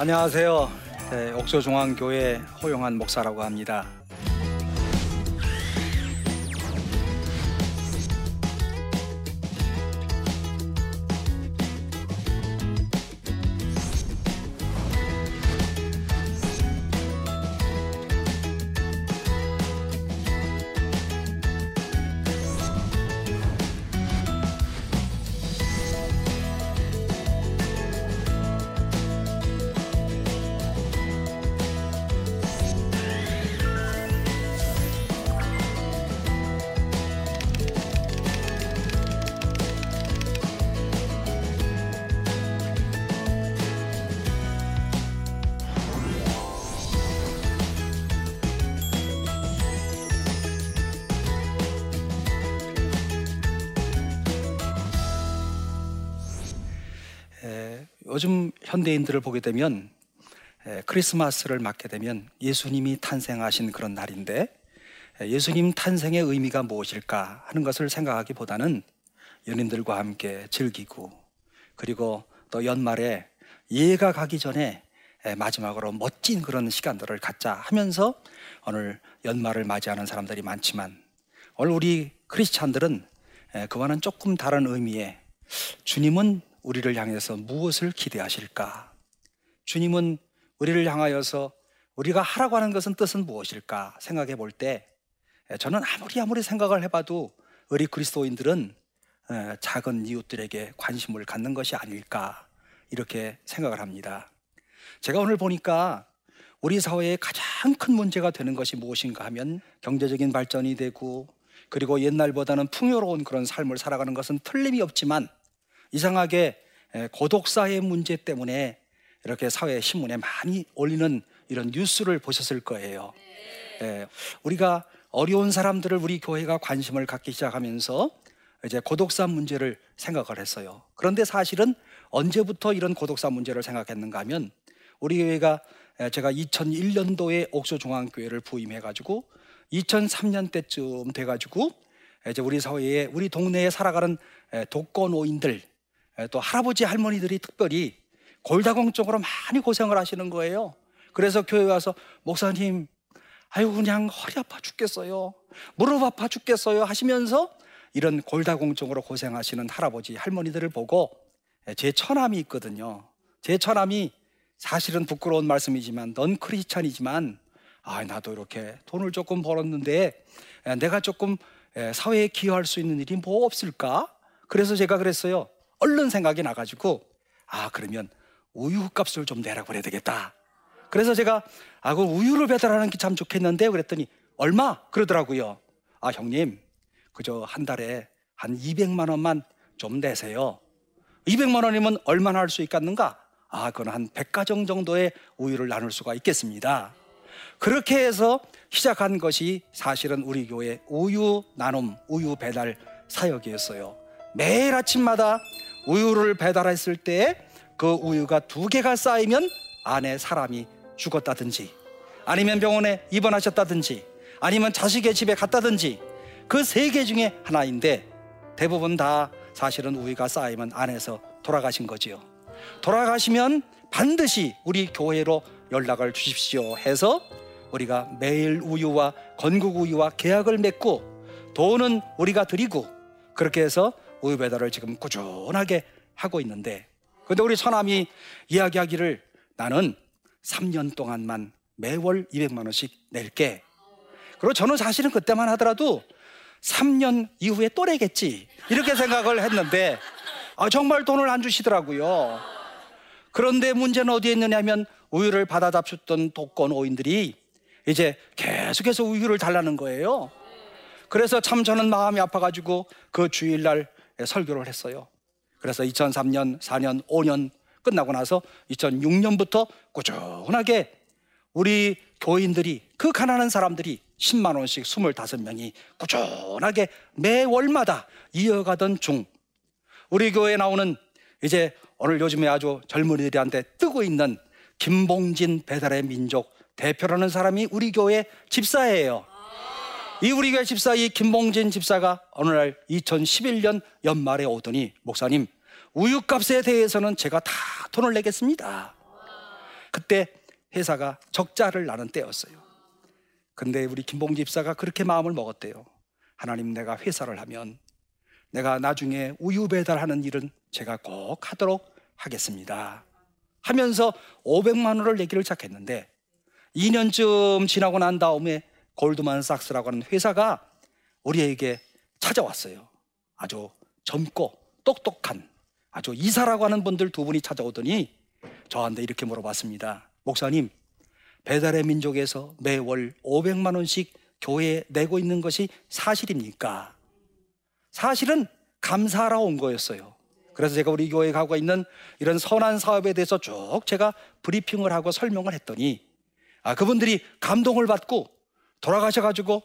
안녕하세요. 옥저중앙교회 호용한 목사라고 합니다. 요즘 현대인들을 보게 되면 크리스마스를 맞게 되면 예수님이 탄생하신 그런 날인데, 예수님 탄생의 의미가 무엇일까 하는 것을 생각하기보다는 연인들과 함께 즐기고, 그리고 또 연말에 이해가 가기 전에 마지막으로 멋진 그런 시간들을 갖자 하면서 오늘 연말을 맞이하는 사람들이 많지만, 오늘 우리 크리스찬들은 그와는 조금 다른 의미의, 주님은 우리를 향해서 무엇을 기대하실까? 주님은 우리를 향하여서 우리가 하라고 하는 것은 뜻은 무엇일까? 생각해 볼 때 저는 아무리 생각을 해봐도 우리 그리스도인들은 작은 이웃들에게 관심을 갖는 것이 아닐까, 이렇게 생각을 합니다. 제가 오늘 보니까 우리 사회의 가장 큰 문제가 되는 것이 무엇인가 하면, 경제적인 발전이 되고 그리고 옛날보다는 풍요로운 그런 삶을 살아가는 것은 틀림이 없지만, 이상하게 고독사의 문제 때문에 이렇게 사회 신문에 많이 올리는 이런 뉴스를 보셨을 거예요. 우리가 어려운 사람들을 우리 교회가 관심을 갖기 시작하면서 이제 고독사 문제를 생각을 했어요. 그런데 사실은 언제부터 이런 고독사 문제를 생각했는가 하면, 우리 교회가, 제가 2001년도에 옥저중앙교회를 부임해가지고 2003년 때쯤 돼가지고 이제 우리 사회에, 우리 동네에 살아가는 독거노인들, 또 할아버지 할머니들이 특별히 골다공증으로 많이 고생을 하시는 거예요. 그래서 교회에 와서, 목사님, 아유 그냥 허리 아파 죽겠어요, 무릎 아파 죽겠어요 하시면서 이런 골다공증으로 고생하시는 할아버지 할머니들을 보고, 제 처남이 있거든요. 제 처남이, 사실은 부끄러운 말씀이지만 넌 크리스찬이지만, 아 나도 이렇게 돈을 조금 벌었는데 내가 조금 사회에 기여할 수 있는 일이 뭐 없을까? 그래서 제가 그랬어요. 얼른 생각이 나가지고, 아 그러면 우유값을 좀 내라고 해야 되겠다. 그래서 제가, 아 그 우유를 배달하는 게 참 좋겠는데 그랬더니, 얼마? 그러더라고요. 아 형님, 그저 한 달에 한 200만 원만 좀 내세요. 200만 원이면 얼마나 할 수 있겠는가? 아 그건 한 100가정 정도의 우유를 나눌 수가 있겠습니다. 그렇게 해서 시작한 것이 사실은 우리 교회 우유 나눔, 우유 배달 사역이었어요. 매일 아침마다 우유를 배달했을 때 그 우유가 2개가 쌓이면 안에 사람이 죽었다든지, 아니면 병원에 입원하셨다든지, 아니면 자식의 집에 갔다든지, 그 3개 중에 하나인데, 대부분 다 사실은 우유가 쌓이면 안에서 돌아가신 거지요. 돌아가시면 반드시 우리 교회로 연락을 주십시오 해서, 우리가 매일 우유와 건국 우유와 계약을 맺고 돈은 우리가 드리고, 그렇게 해서 우유 배달을 지금 꾸준하게 하고 있는데, 근데 우리 처남이 이야기하기를, 나는 3년 동안만 매월 200만 원씩 낼게. 그리고 저는 사실은 그때만 하더라도 3년 이후에 또 내겠지, 이렇게 생각을 했는데, 아 정말 돈을 안 주시더라고요. 그런데 문제는 어디에 있느냐면, 우유를 받아 잡수던 독거노인들이 이제 계속해서 우유를 달라는 거예요. 그래서 참 저는 마음이 아파가지고 그 주일날 설교를 했어요. 그래서 2003년, 4년, 5년 끝나고 나서 2006년부터 꾸준하게 우리 교인들이, 그 가난한 사람들이 10만 원씩 25명이 꾸준하게 매월마다 이어가던 중, 우리 교회에 나오는, 이제 오늘 요즘에 아주 젊은이들한테 뜨고 있는 김봉진 배달의 민족 대표라는 사람이 우리 교회 집사예요. 이 우리 교회 집사, 이 김봉진 집사가 어느 날 2011년 연말에 오더니, 목사님, 우유값에 대해서는 제가 다 돈을 내겠습니다. 그때 회사가 적자를 나는 때였어요. 근데 우리 김봉진 집사가 그렇게 마음을 먹었대요. 하나님, 내가 회사를 하면 내가 나중에 우유 배달하는 일은 제가 꼭 하도록 하겠습니다 하면서 500만 원을 내기를 시작했는데 2년쯤 지나고 난 다음에 골드만삭스라고 하는 회사가 우리에게 찾아왔어요. 아주 젊고 똑똑한 아주 이사라고 하는 분들 두 분이 찾아오더니 저한테 이렇게 물어봤습니다. 목사님, 배달의 민족에서 매월 500만 원씩 교회에 내고 있는 것이 사실입니까? 사실은 감사하러 온 거였어요. 그래서 제가 우리 교회에 가고 있는 이런 선한 사업에 대해서 쭉 제가 브리핑을 하고 설명을 했더니 그분들이 감동을 받고 돌아가셔가지고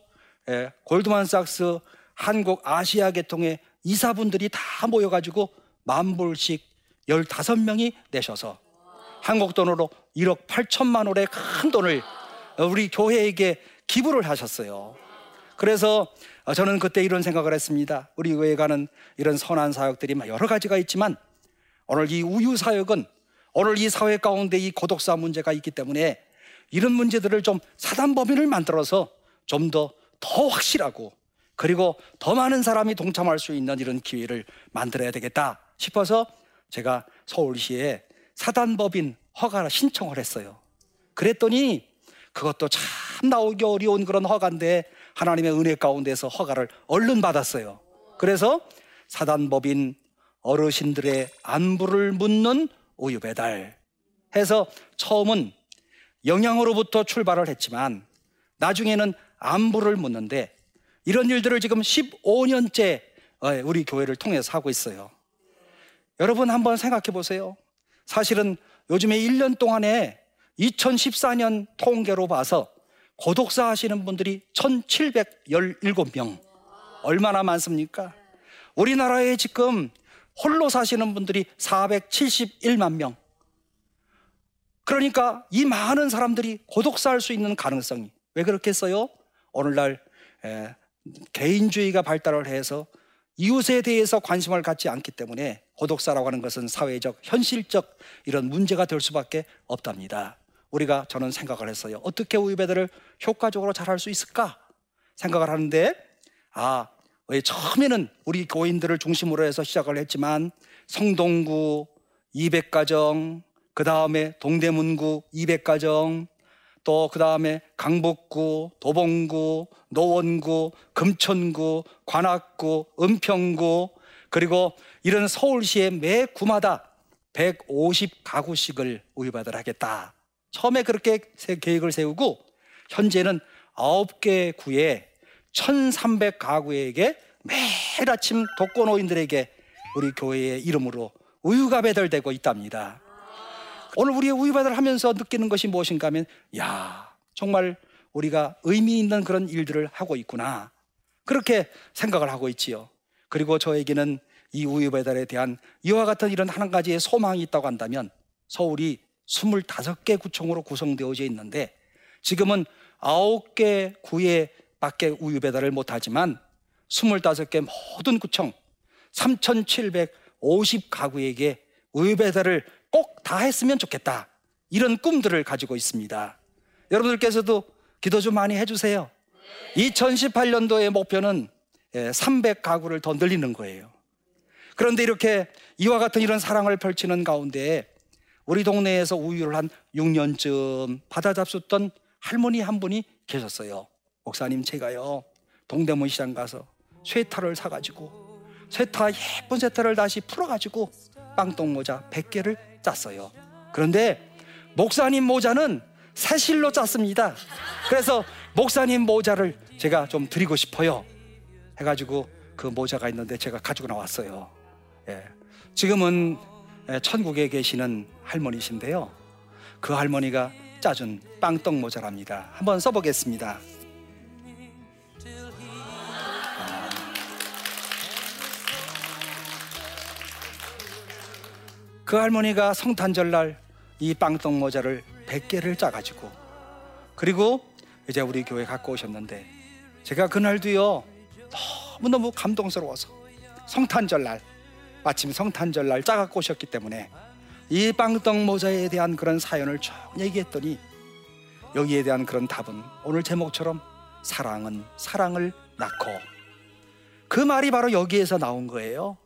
골드만삭스 한국 아시아 계통의 이사분들이 다 모여가지고 10,000불씩 15명이 내셔서 한국 돈으로 1억 8천만 원의 큰 돈을 우리 교회에게 기부를 하셨어요. 그래서 저는 그때 이런 생각을 했습니다. 우리 교회에 가는 이런 선한 사역들이 여러 가지가 있지만 오늘 이 우유 사역은 오늘 이 사회 가운데 이 고독사 문제가 있기 때문에 이런 문제들을 좀 사단법인을 만들어서 좀 더 확실하고 그리고 더 많은 사람이 동참할 수 있는 이런 기회를 만들어야 되겠다 싶어서 제가 서울시에 사단법인 허가를 신청을 했어요. 그랬더니 그것도 참 나오기 어려운 그런 허가인데 하나님의 은혜 가운데서 허가를 얼른 받았어요. 그래서 사단법인 어르신들의 안부를 묻는 우유 배달 해서 처음은 영양으로부터 출발을 했지만 나중에는 안부를 묻는데 이런 일들을 지금 15년째 우리 교회를 통해서 하고 있어요. 여러분 한번 생각해 보세요. 사실은 요즘에 1년 동안에 2014년 통계로 봐서 고독사 하시는 분들이 1,717명. 얼마나 많습니까? 우리나라에 지금 홀로 사시는 분들이 471만 명. 그러니까 이 많은 사람들이 고독사 할 수 있는 가능성이 왜 그렇겠어요? 오늘날 개인주의가 발달을 해서 이웃에 대해서 관심을 갖지 않기 때문에 고독사라고 하는 것은 사회적, 현실적 이런 문제가 될 수밖에 없답니다. 우리가 저는 생각을 했어요. 어떻게 우유 배달을 효과적으로 잘 할 수 있을까 생각을 하는데 처음에는 우리 교인들을 중심으로 해서 시작을 했지만 성동구 200가정, 그 다음에 동대문구 200가정, 또 그 다음에 강북구, 도봉구, 노원구, 금천구, 관악구, 은평구, 그리고 이런 서울시의 매 구마다 150가구씩을 우유 배달하겠다. 처음에 그렇게 계획을 세우고 현재는 9개 구에 1,300가구에게 매일 아침 독거노인들에게 우리 교회의 이름으로 우유가 배달되고 있답니다. 오늘 우리의 우유 배달을 하면서 느끼는 것이 무엇인가 하면 정말 우리가 의미 있는 그런 일들을 하고 있구나 그렇게 생각을 하고 있지요. 그리고 저에게는 이 우유 배달에 대한 이와 같은 이런 한 가지의 소망이 있다고 한다면 서울이 25개 구청으로 구성되어져 있는데 지금은 9개 구에 밖에 우유 배달을 못하지만 25개 모든 구청 3,750가구에게 우유 배달을 꼭 다 했으면 좋겠다 이런 꿈들을 가지고 있습니다. 여러분들께서도 기도 좀 많이 해주세요. 2018년도의 목표는 300가구를 더 늘리는 거예요. 그런데 이렇게 이와 같은 이런 사랑을 펼치는 가운데 우리 동네에서 우유를 한 6년쯤 받아 잡수던 할머니 한 분이 계셨어요. 목사님, 제가요 동대문 시장 가서 쇠타를 사가지고 예쁜 쇠타를 다시 풀어가지고 빵똥 모자 100개를 짰어요. 그런데 목사님 모자는 새 실로 짰습니다. 그래서 목사님 모자를 제가 좀 드리고 싶어요 해가지고 그 모자가 있는데 제가 가지고 나왔어요. 지금은 천국에 계시는 할머니신데요, 그 할머니가 짜준 빵떡 모자랍니다. 한번 써보겠습니다. 그 할머니가 성탄절날 이 빵떡 모자를 100개를 짜가지고 그리고 이제 우리 교회 갖고 오셨는데 제가 그날도요 너무너무 감동스러워서 성탄절날 마침 성탄절날 짜갖고 오셨기 때문에 이 빵떡 모자에 대한 그런 사연을 쭉 얘기했더니 여기에 대한 그런 답은 오늘 제목처럼 사랑은 사랑을 낳고, 그 말이 바로 여기에서 나온 거예요.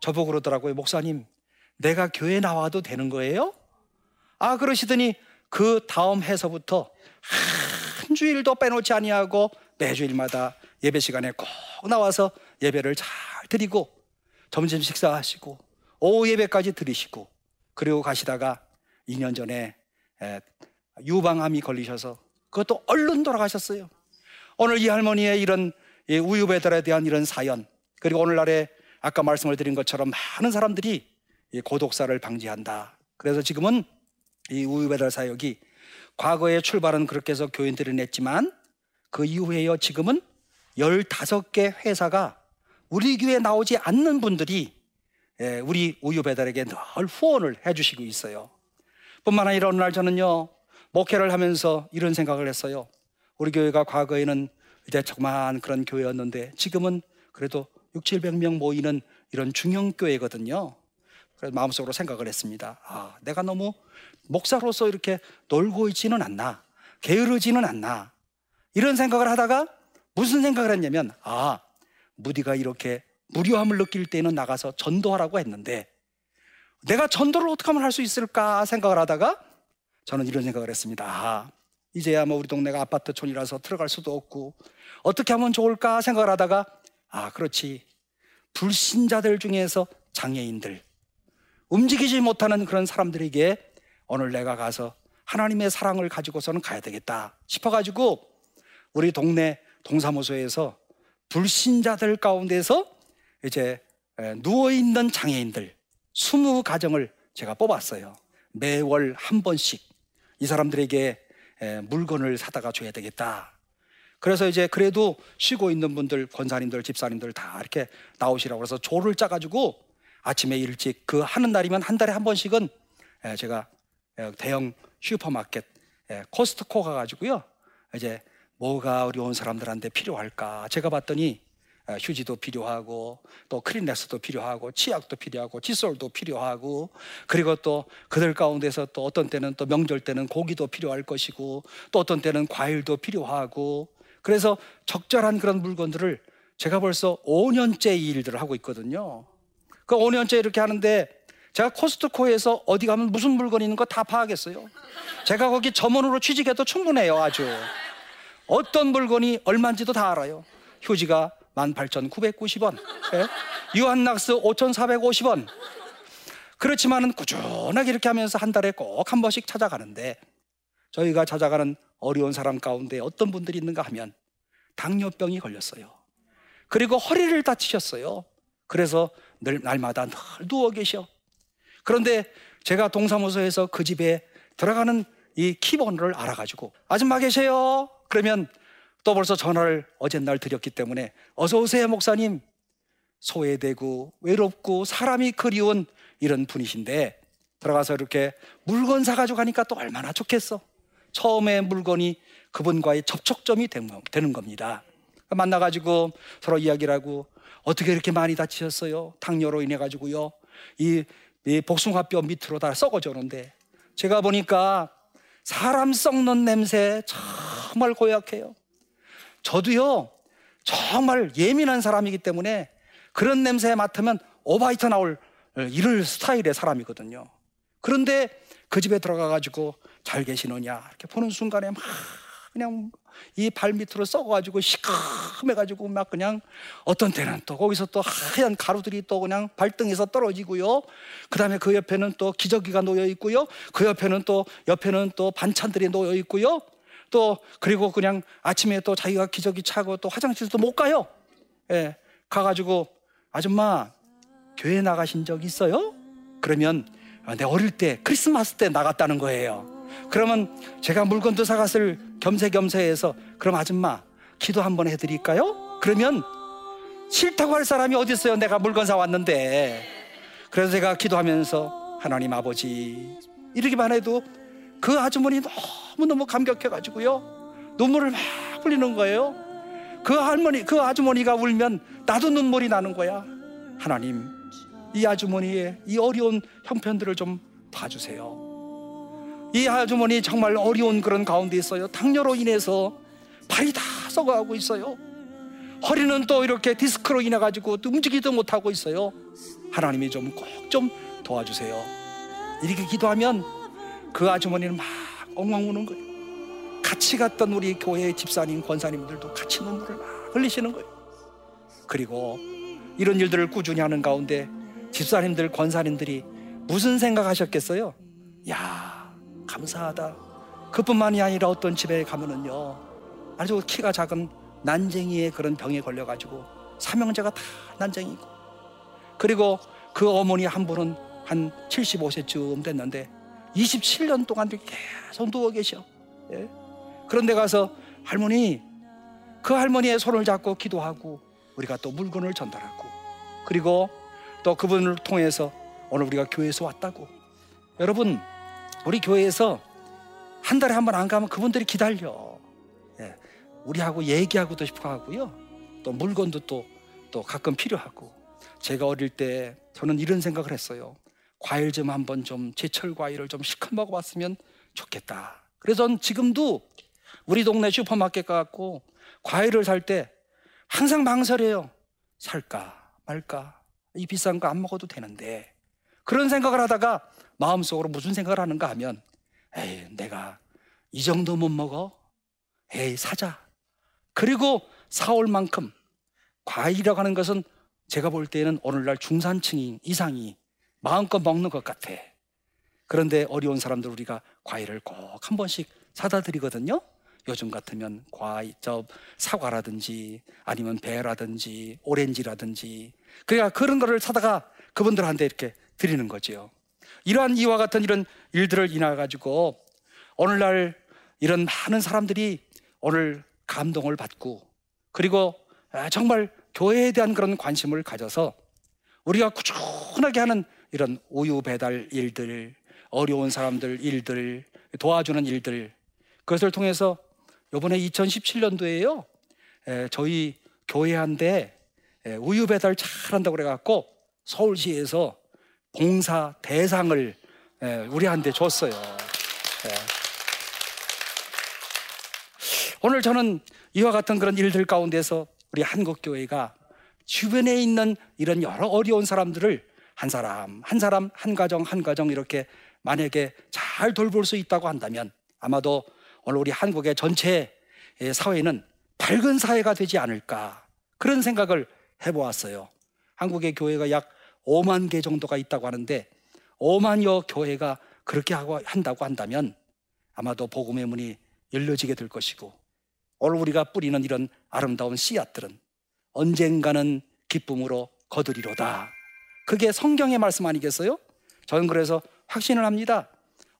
저보고 그러더라고요. 목사님, 내가 교회 나와도 되는 거예요? 아, 그러시더니 그 다음 해서부터 한 주일도 빼놓지 아니하고 매주일마다 예배 시간에 꼭 나와서 예배를 잘 드리고 점심 식사하시고 오후 예배까지 드리시고, 그리고 가시다가 2년 전에 유방암이 걸리셔서 그것도 얼른 돌아가셨어요. 오늘 이 할머니의 이런 우유 배달에 대한 이런 사연, 그리고 오늘날에 아까 말씀을 드린 것처럼 많은 사람들이 고독사를 방지한다. 그래서 지금은 이 우유 배달 사역이 과거에 출발은 그렇게 해서 교인들이 냈지만 그 이후에요, 지금은 15개 회사가 우리 교회에 나오지 않는 분들이 우리 우유 배달에게 늘 후원을 해주시고 있어요. 뿐만 아니라 어느 날 저는요, 목회를 하면서 이런 생각을 했어요. 우리 교회가 과거에는 이제 조그만 그런 교회였는데 지금은 그래도 600~700명 모이는 이런 중형교회거든요. 그래서 마음속으로 생각을 했습니다. 아, 내가 너무 목사로서 이렇게 놀고 있지는 않나, 게으르지는 않나, 이런 생각을 하다가 무슨 생각을 했냐면, 아, 무디가 이렇게 무료함을 느낄 때는 나가서 전도하라고 했는데 내가 전도를 어떻게 하면 할 수 있을까 생각을 하다가 저는 이런 생각을 했습니다. 아, 이제야 뭐 우리 동네가 아파트촌이라서 들어갈 수도 없고 어떻게 하면 좋을까 생각을 하다가, 아, 그렇지, 불신자들 중에서 장애인들, 움직이지 못하는 그런 사람들에게 오늘 내가 가서 하나님의 사랑을 가지고서는 가야 되겠다 싶어가지고 우리 동네 동사무소에서 불신자들 가운데서 이제 누워있는 장애인들 20가정을 제가 뽑았어요. 매월 한 번씩 이 사람들에게 물건을 사다가 줘야 되겠다. 그래서 이제 그래도 쉬고 있는 분들, 권사님들, 집사님들 다 이렇게 나오시라고 해서 조를 짜가지고 아침에 일찍 그 하는 날이면 한 달에 한 번씩은 제가 대형 슈퍼마켓 코스트코 가가지고요, 이제 뭐가 우리 온 사람들한테 필요할까 제가 봤더니 휴지도 필요하고 또 크린넥스도 필요하고 치약도 필요하고 칫솔도 필요하고, 그리고 또 그들 가운데서 또 어떤 때는 또 명절 때는 고기도 필요할 것이고 또 어떤 때는 과일도 필요하고, 그래서 적절한 그런 물건들을 제가 벌써 5년째 이 일들을 하고 있거든요. 그 5년째 이렇게 하는데 제가 코스트코에서 어디 가면 무슨 물건이 있는 거 다 파악했어요. 제가 거기 점원으로 취직해도 충분해요. 아주 어떤 물건이 얼마인지도 다 알아요. 휴지가 18,990원, 유한낙스 5,450원. 그렇지만은 꾸준하게 이렇게 하면서 한 달에 꼭 한 번씩 찾아가는데, 저희가 찾아가는 어려운 사람 가운데 어떤 분들이 있는가 하면 당뇨병이 걸렸어요. 그리고 허리를 다치셨어요. 그래서 날마다 늘 누워 계셔. 그런데 제가 동사무소에서 그 집에 들어가는 이 키번호를 알아가지고, 아줌마 계세요? 그러면 또 벌써 전화를 어젯날 드렸기 때문에 어서 오세요 목사님, 소외되고 외롭고 사람이 그리운 이런 분이신데 들어가서 이렇게 물건 사가지고 가니까 또 얼마나 좋겠어. 처음에 물건이 그분과의 접촉점이 되는 겁니다. 만나가지고 서로 이야기를 하고, 어떻게 이렇게 많이 다치셨어요? 당뇨로 인해가지고요, 이 복숭아뼈 밑으로 다 썩어졌는데 제가 보니까 사람 썩는 냄새 정말 고약해요. 저도요 정말 예민한 사람이기 때문에 그런 냄새에 맡으면 오바이트 나올 이럴 스타일의 사람이거든요. 그런데 그 집에 들어가가지고 잘 계시느냐 이렇게 보는 순간에 막 그냥 이 발 밑으로 썩어가지고 시큼해가지고 막 그냥 어떤 때는 또 거기서 또 하얀 가루들이 또 그냥 발등에서 떨어지고요, 그 다음에 그 옆에는 또 기저귀가 놓여 있고요, 그 옆에는 또 반찬들이 놓여 있고요, 또 그리고 그냥 아침에 또 자기가 기저귀 차고 또 화장실도 못 가요. 예, 가가지고 아줌마 교회 나가신 적 있어요? 그러면 내 어릴 때 크리스마스 때 나갔다는 거예요. 그러면 제가 물건도 사갔을 겸세겸세해서 그럼 아줌마 기도 한번 해드릴까요? 그러면 싫다고 할 사람이 어디 있어요, 내가 물건 사왔는데. 그래서 제가 기도하면서 하나님 아버지 이러기만 해도 그 아주머니 너무너무 감격해가지고요 눈물을 막 흘리는 거예요. 그 아주머니가 울면 나도 눈물이 나는 거야. 하나님, 이 아주머니의 이 어려운 형편들을 좀 봐주세요. 이 아주머니 정말 어려운 그런 가운데 있어요. 당뇨로 인해서 발이 다 썩어가고 있어요. 허리는 또 이렇게 디스크로 인해 가지고 움직이지도 못하고 있어요. 하나님이 좀 꼭 좀 도와주세요. 이렇게 기도하면 그 아주머니는 막 엉엉 우는 거예요. 같이 갔던 우리 교회 집사님, 권사님들도 같이 눈물을 막 흘리시는 거예요. 그리고 이런 일들을 꾸준히 하는 가운데 집사님들, 권사님들이 무슨 생각하셨겠어요? 야, 감사하다. 그뿐만이 아니라 어떤 집에 가면은요, 아주 키가 작은 난쟁이의 그런 병에 걸려가지고 삼형제가 다 난쟁이고, 그리고 그 어머니 한 분은 한 75세쯤 됐는데 27년 동안 계속 누워 계셔. 예? 그런데 가서 할머니, 그 할머니의 손을 잡고 기도하고 우리가 또 물건을 전달하고, 그리고 또 그분을 통해서 오늘 우리가 교회에서 왔다고. 여러분, 우리 교회에서 한 달에 한 번 안 가면 그분들이 기다려. 예, 우리하고 얘기하고도 싶어 하고요, 또 물건도 또 가끔 필요하고. 제가 어릴 때 저는 이런 생각을 했어요. 과일 좀 한번 좀 제철 과일을 좀 실컷 먹어봤으면 좋겠다. 그래서 저는 지금도 우리 동네 슈퍼마켓 가서 과일을 살 때 항상 망설여요. 살까 말까, 이 비싼 거 안 먹어도 되는데. 그런 생각을 하다가 마음속으로 무슨 생각을 하는가 하면, 에이, 내가 이 정도 못 먹어? 에이, 사자. 그리고 사올 만큼. 과일이라고 하는 것은 제가 볼 때에는 오늘날 중산층 이상이 마음껏 먹는 것 같아. 그런데 어려운 사람들 우리가 과일을 꼭 한 번씩 사다 드리거든요. 요즘 같으면 사과라든지 아니면 배라든지 오렌지라든지, 그러니까 그런 거를 사다가 그분들한테 이렇게 드리는 거지요. 이러한 이와 같은 이런 일들을 인해 가지고 오늘날 이런 많은 사람들이 오늘 감동을 받고, 그리고 정말 교회에 대한 그런 관심을 가져서 우리가 꾸준하게 하는 이런 우유 배달 일들, 어려운 사람들 일들, 도와주는 일들, 그것을 통해서 이번에 2017년도에요 저희 교회 한데 우유 배달 잘한다고 그래갖고 서울시에서 봉사 대상을 우리한테 줬어요. 오늘 저는 이와 같은 그런 일들 가운데서 우리 한국교회가 주변에 있는 이런 여러 어려운 사람들을 한 사람 한 사람, 한 가정 한 가정 이렇게 만약에 잘 돌볼 수 있다고 한다면 아마도 오늘 우리 한국의 전체 사회는 밝은 사회가 되지 않을까, 그런 생각을 해보았어요. 한국의 교회가 약 5만 개 정도가 있다고 하는데 5만여 교회가 그렇게 한다고 한다면 아마도 복음의 문이 열려지게 될 것이고, 오늘 우리가 뿌리는 이런 아름다운 씨앗들은 언젠가는 기쁨으로 거두리로다. 그게 성경의 말씀 아니겠어요? 저는 그래서 확신을 합니다.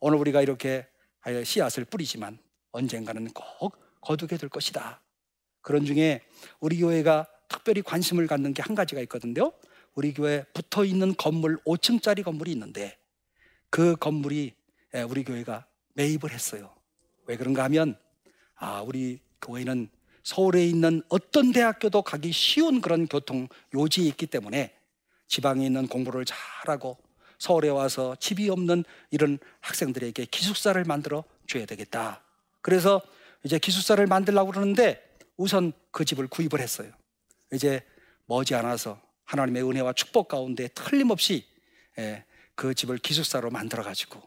오늘 우리가 이렇게 씨앗을 뿌리지만 언젠가는 꼭 거두게 될 것이다. 그런 중에 우리 교회가 특별히 관심을 갖는 게 한 가지가 있거든요. 우리 교회 붙어있는 건물, 5층짜리 건물이 있는데 그 건물이 우리 교회가 매입을 했어요. 왜 그런가 하면, 우리 교회는 서울에 있는 어떤 대학교도 가기 쉬운 그런 교통 요지에 있기 때문에 지방에 있는 공부를 잘하고 서울에 와서 집이 없는 이런 학생들에게 기숙사를 만들어 줘야 되겠다. 그래서 이제 기숙사를 만들려고 그러는데 우선 그 집을 구입을 했어요. 이제 머지않아서 하나님의 은혜와 축복 가운데 틀림없이 그 집을 기숙사로 만들어가지고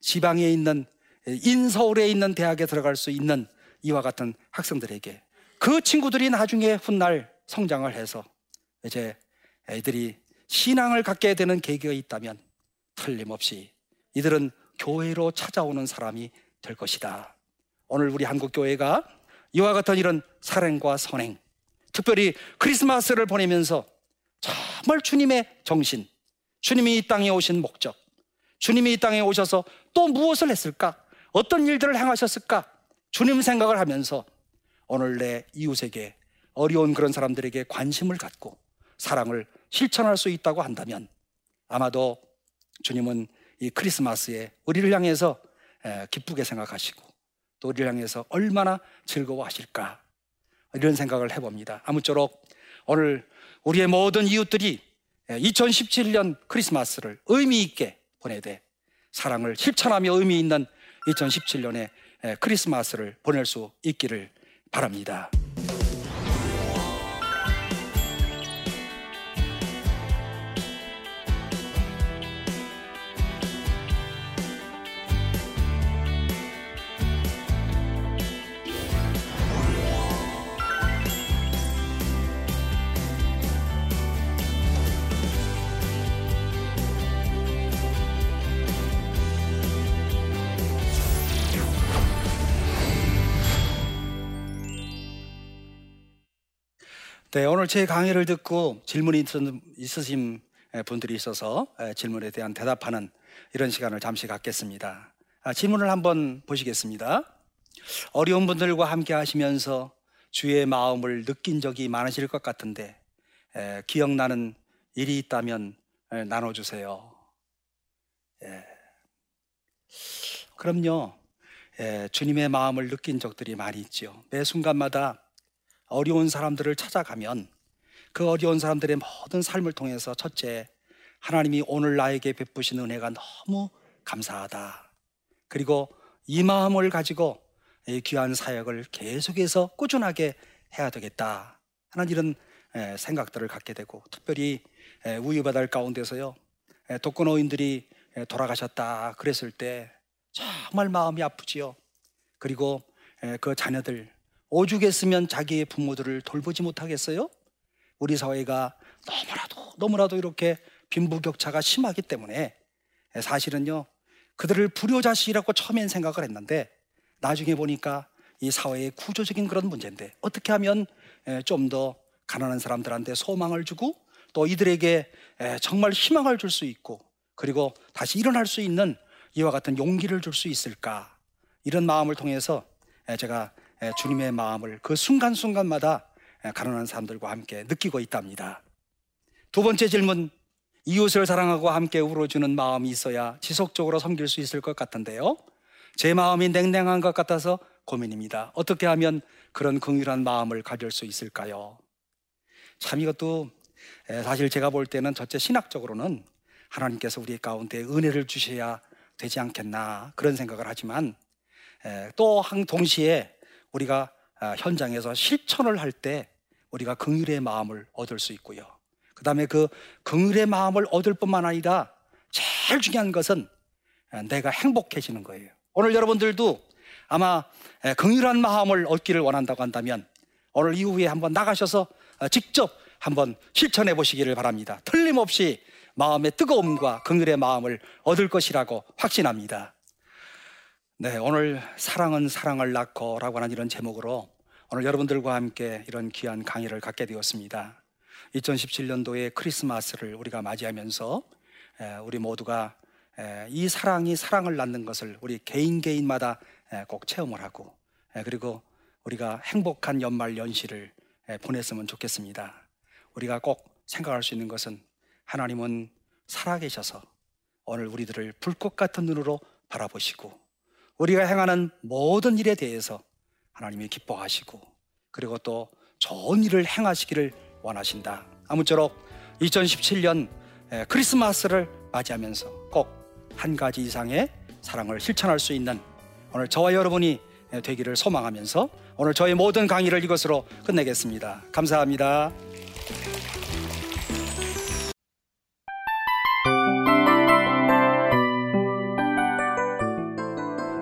지방에 있는 인서울에 있는 대학에 들어갈 수 있는 이와 같은 학생들에게, 그 친구들이 나중에 훗날 성장을 해서 이제 애들이 신앙을 갖게 되는 계기가 있다면 틀림없이 이들은 교회로 찾아오는 사람이 될 것이다. 오늘 우리 한국교회가 이와 같은 이런 사랑과 선행, 특별히 크리스마스를 보내면서 정말 주님의 정신, 주님이 이 땅에 오신 목적, 주님이 이 땅에 오셔서 또 무엇을 했을까, 어떤 일들을 행하셨을까, 주님 생각을 하면서 오늘 내 이웃에게, 어려운 그런 사람들에게 관심을 갖고 사랑을 실천할 수 있다고 한다면 아마도 주님은 이 크리스마스에 우리를 향해서 기쁘게 생각하시고 또 우리를 향해서 얼마나 즐거워하실까, 이런 생각을 해봅니다. 아무쪼록 오늘 우리의 모든 이웃들이 2017년 크리스마스를 의미 있게 보내되 사랑을 실천하며 의미 있는 2017년의 크리스마스를 보낼 수 있기를 바랍니다. 네, 오늘 제 강의를 듣고 질문이 있으신 분들이 있어서 질문에 대한 대답하는 이런 시간을 잠시 갖겠습니다. 질문을 한번 보시겠습니다. 어려운 분들과 함께 하시면서 주의 마음을 느낀 적이 많으실 것 같은데 기억나는 일이 있다면 나눠주세요. 예. 그럼요. 주님의 마음을 느낀 적들이 많이 있죠. 매 순간마다 어려운 사람들을 찾아가면 그 어려운 사람들의 모든 삶을 통해서 첫째, 하나님이 오늘 나에게 베푸신 은혜가 너무 감사하다. 그리고 이 마음을 가지고 이 귀한 사역을 계속해서 꾸준하게 해야 되겠다 하는 이런 생각들을 갖게 되고, 특별히 우유 배달 가운데서요, 독거노인들이 돌아가셨다 그랬을 때 정말 마음이 아프지요. 그리고 그 자녀들 오죽했으면 자기의 부모들을 돌보지 못하겠어요? 우리 사회가 너무나도 이렇게 빈부격차가 심하기 때문에 사실은요, 그들을 불효자식이라고 처음엔 생각을 했는데 나중에 보니까 이 사회의 구조적인 그런 문제인데, 어떻게 하면 좀 더 가난한 사람들한테 소망을 주고 또 이들에게 정말 희망을 줄 수 있고 그리고 다시 일어날 수 있는 이와 같은 용기를 줄 수 있을까, 이런 마음을 통해서 제가 주님의 마음을 그 순간순간마다 가난한 사람들과 함께 느끼고 있답니다. 두 번째 질문, 이웃을 사랑하고 함께 울어주는 마음이 있어야 지속적으로 섬길 수 있을 것 같은데요, 제 마음이 냉랭한 것 같아서 고민입니다. 어떻게 하면 그런 긍휼한 마음을 가질 수 있을까요? 참, 이것도 사실 제가 볼 때는 첫째 신학적으로는 하나님께서 우리 가운데 은혜를 주셔야 되지 않겠나 그런 생각을 하지만, 또 한 동시에 우리가 현장에서 실천을 할 때 우리가 긍휼의 마음을 얻을 수 있고요, 그 다음에 그 긍휼의 마음을 얻을 뿐만 아니라 제일 중요한 것은 내가 행복해지는 거예요. 오늘 여러분들도 아마 긍휼한 마음을 얻기를 원한다고 한다면 오늘 이후에 한번 나가셔서 직접 한번 실천해 보시기를 바랍니다. 틀림없이 마음의 뜨거움과 긍휼의 마음을 얻을 것이라고 확신합니다. 네, 오늘 사랑은 사랑을 낳고 라고 하는 이런 제목으로 오늘 여러분들과 함께 이런 귀한 강의를 갖게 되었습니다. 2017년도의 크리스마스를 우리가 맞이하면서 우리 모두가 이 사랑이 사랑을 낳는 것을 우리 개인마다 꼭 체험을 하고, 그리고 우리가 행복한 연말 연시를 보냈으면 좋겠습니다. 우리가 꼭 생각할 수 있는 것은 하나님은 살아계셔서 오늘 우리들을 불꽃 같은 눈으로 바라보시고 우리가 행하는 모든 일에 대해서 하나님이 기뻐하시고 그리고 또 좋은 일을 행하시기를 원하신다. 아무쪼록 2017년 크리스마스를 맞이하면서 꼭 한 가지 이상의 사랑을 실천할 수 있는 오늘 저와 여러분이 되기를 소망하면서 오늘 저의 모든 강의를 이것으로 끝내겠습니다. 감사합니다.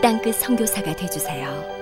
땅끝 선교사가 되어주세요.